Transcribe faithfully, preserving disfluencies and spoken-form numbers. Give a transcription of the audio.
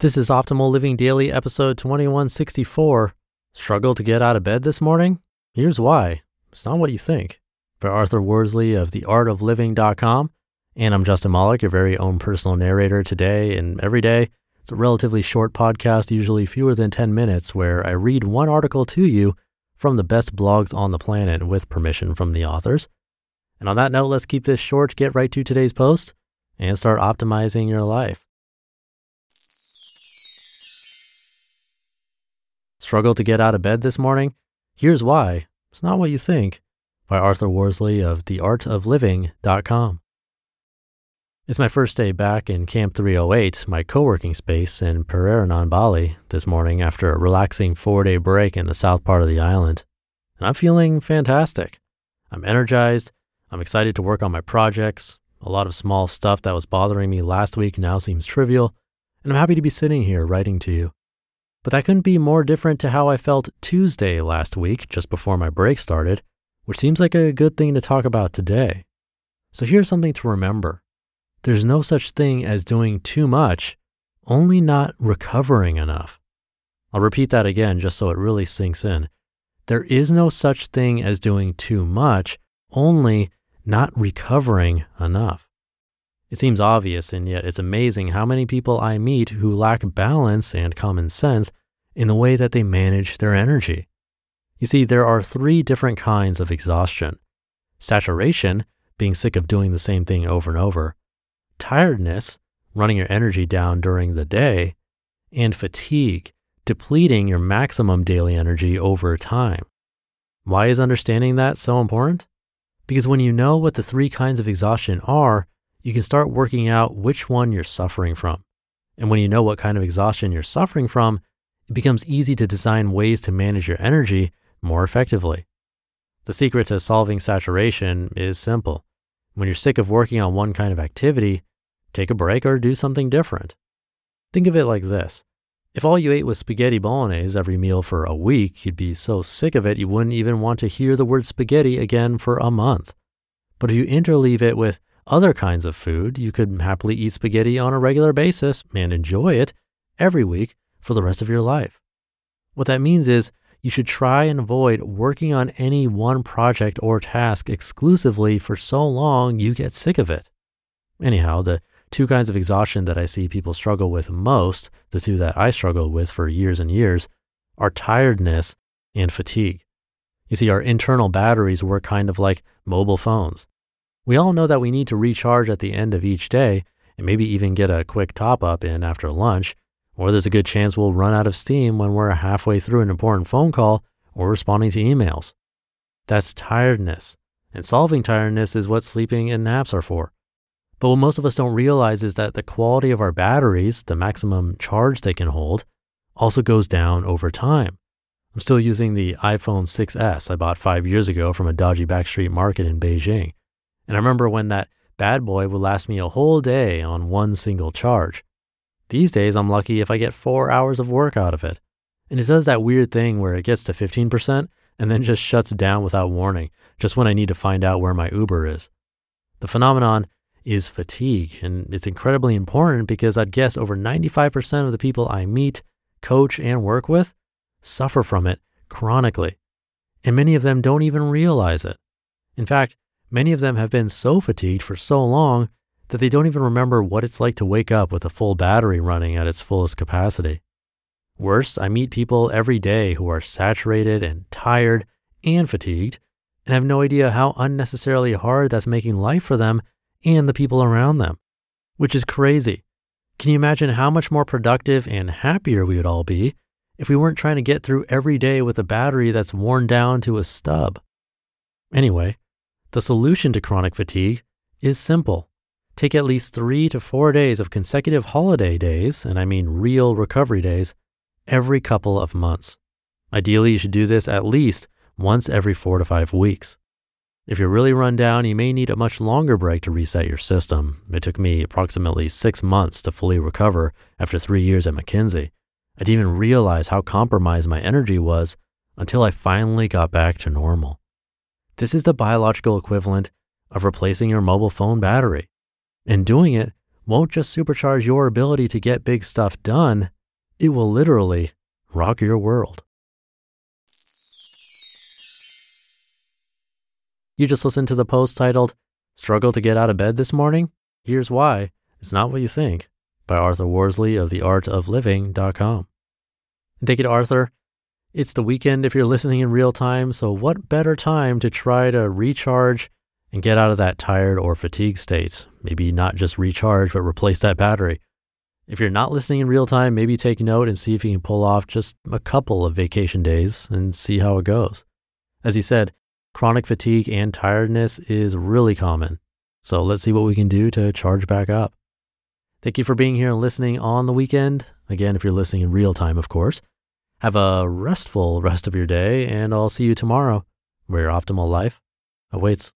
This is Optimal Living Daily, episode twenty-one sixty-four. Struggle to get out of bed this morning? Here's why. It's not what you think. By Arthur Worsley of the art of living dot com. And I'm Justin Mollick, your very own personal narrator today and every day. It's a relatively short podcast, usually fewer than ten minutes, where I read one article to you from the best blogs on the planet with permission from the authors. And on that note, let's keep this short, get right to today's post, and start optimizing your life. Struggle to get out of bed this morning? Here's why. It's not what you think. By Arthur Worsley of the art of living dot com. It's my first day back in Camp three oh eight, my co-working space in Pererenan, Bali, this morning after a relaxing four-day break in the south part of the island. And I'm feeling fantastic. I'm energized. I'm excited to work on my projects. A lot of small stuff that was bothering me last week now seems trivial, and I'm happy to be sitting here writing to you. But that couldn't be more different to how I felt Tuesday last week, just before my break started, which seems like a good thing to talk about today. So here's something to remember. There's no such thing as doing too much, only not recovering enough. I'll repeat that again just so it really sinks in. There is no such thing as doing too much, only not recovering enough. It seems obvious, and yet it's amazing how many people I meet who lack balance and common sense in the way that they manage their energy. You see, there are three different kinds of exhaustion. Saturation, being sick of doing the same thing over and over. Tiredness, running your energy down during the day. And fatigue, depleting your maximum daily energy over time. Why is understanding that so important? Because when you know what the three kinds of exhaustion are, you can start working out which one you're suffering from. And when you know what kind of exhaustion you're suffering from, it becomes easy to design ways to manage your energy more effectively. The secret to solving saturation is simple. When you're sick of working on one kind of activity, take a break or do something different. Think of it like this. If all you ate was spaghetti bolognese every meal for a week, you'd be so sick of it you wouldn't even want to hear the word spaghetti again for a month. But if you interleave it with other kinds of food, you could happily eat spaghetti on a regular basis and enjoy it every week for the rest of your life. What that means is you should try and avoid working on any one project or task exclusively for so long you get sick of it. Anyhow, the two kinds of exhaustion that I see people struggle with most, the two that I struggled with for years and years, are tiredness and fatigue. You see, our internal batteries work kind of like mobile phones. We all know that we need to recharge at the end of each day and maybe even get a quick top-up in after lunch, or there's a good chance we'll run out of steam when we're halfway through an important phone call or responding to emails. That's tiredness, and solving tiredness is what sleeping and naps are for. But what most of us don't realize is that the quality of our batteries, the maximum charge they can hold, also goes down over time. I'm still using the iPhone six S I bought five years ago from a dodgy backstreet market in Beijing. And I remember when that bad boy would last me a whole day on one single charge. These days, I'm lucky if I get four hours of work out of it. And it does that weird thing where it gets to fifteen percent and then just shuts down without warning, just when I need to find out where my Uber is. The phenomenon is fatigue, and it's incredibly important because I'd guess over ninety-five percent of the people I meet, coach, and work with suffer from it chronically, and many of them don't even realize it. In fact, many of them have been so fatigued for so long that they don't even remember what it's like to wake up with a full battery running at its fullest capacity. Worse, I meet people every day who are saturated and tired and fatigued and have no idea how unnecessarily hard that's making life for them and the people around them, which is crazy. Can you imagine how much more productive and happier we would all be if we weren't trying to get through every day with a battery that's worn down to a stub? Anyway, the solution to chronic fatigue is simple. Take at least three to four days of consecutive holiday days, and I mean real recovery days, every couple of months. Ideally, you should do this at least once every four to five weeks. If you're really run down, you may need a much longer break to reset your system. It took me approximately six months to fully recover after three years at McKinsey. I didn't even realize how compromised my energy was until I finally got back to normal. This is the biological equivalent of replacing your mobile phone battery. And doing it won't just supercharge your ability to get big stuff done, it will literally rock your world. You just listened to the post titled, "Struggle to Get Out of Bed This Morning? Here's Why. It's Not What You Think," by Arthur Worsley of the art of living dot com. Thank you to Arthur. It's the weekend if you're listening in real time, so what better time to try to recharge and get out of that tired or fatigued state? Maybe not just recharge, but replace that battery. If you're not listening in real time, maybe take note and see if you can pull off just a couple of vacation days and see how it goes. As he said, chronic fatigue and tiredness is really common. So let's see what we can do to charge back up. Thank you for being here and listening on the weekend. Again, if you're listening in real time, of course. Have a restful rest of your day, and I'll see you tomorrow where your optimal life awaits.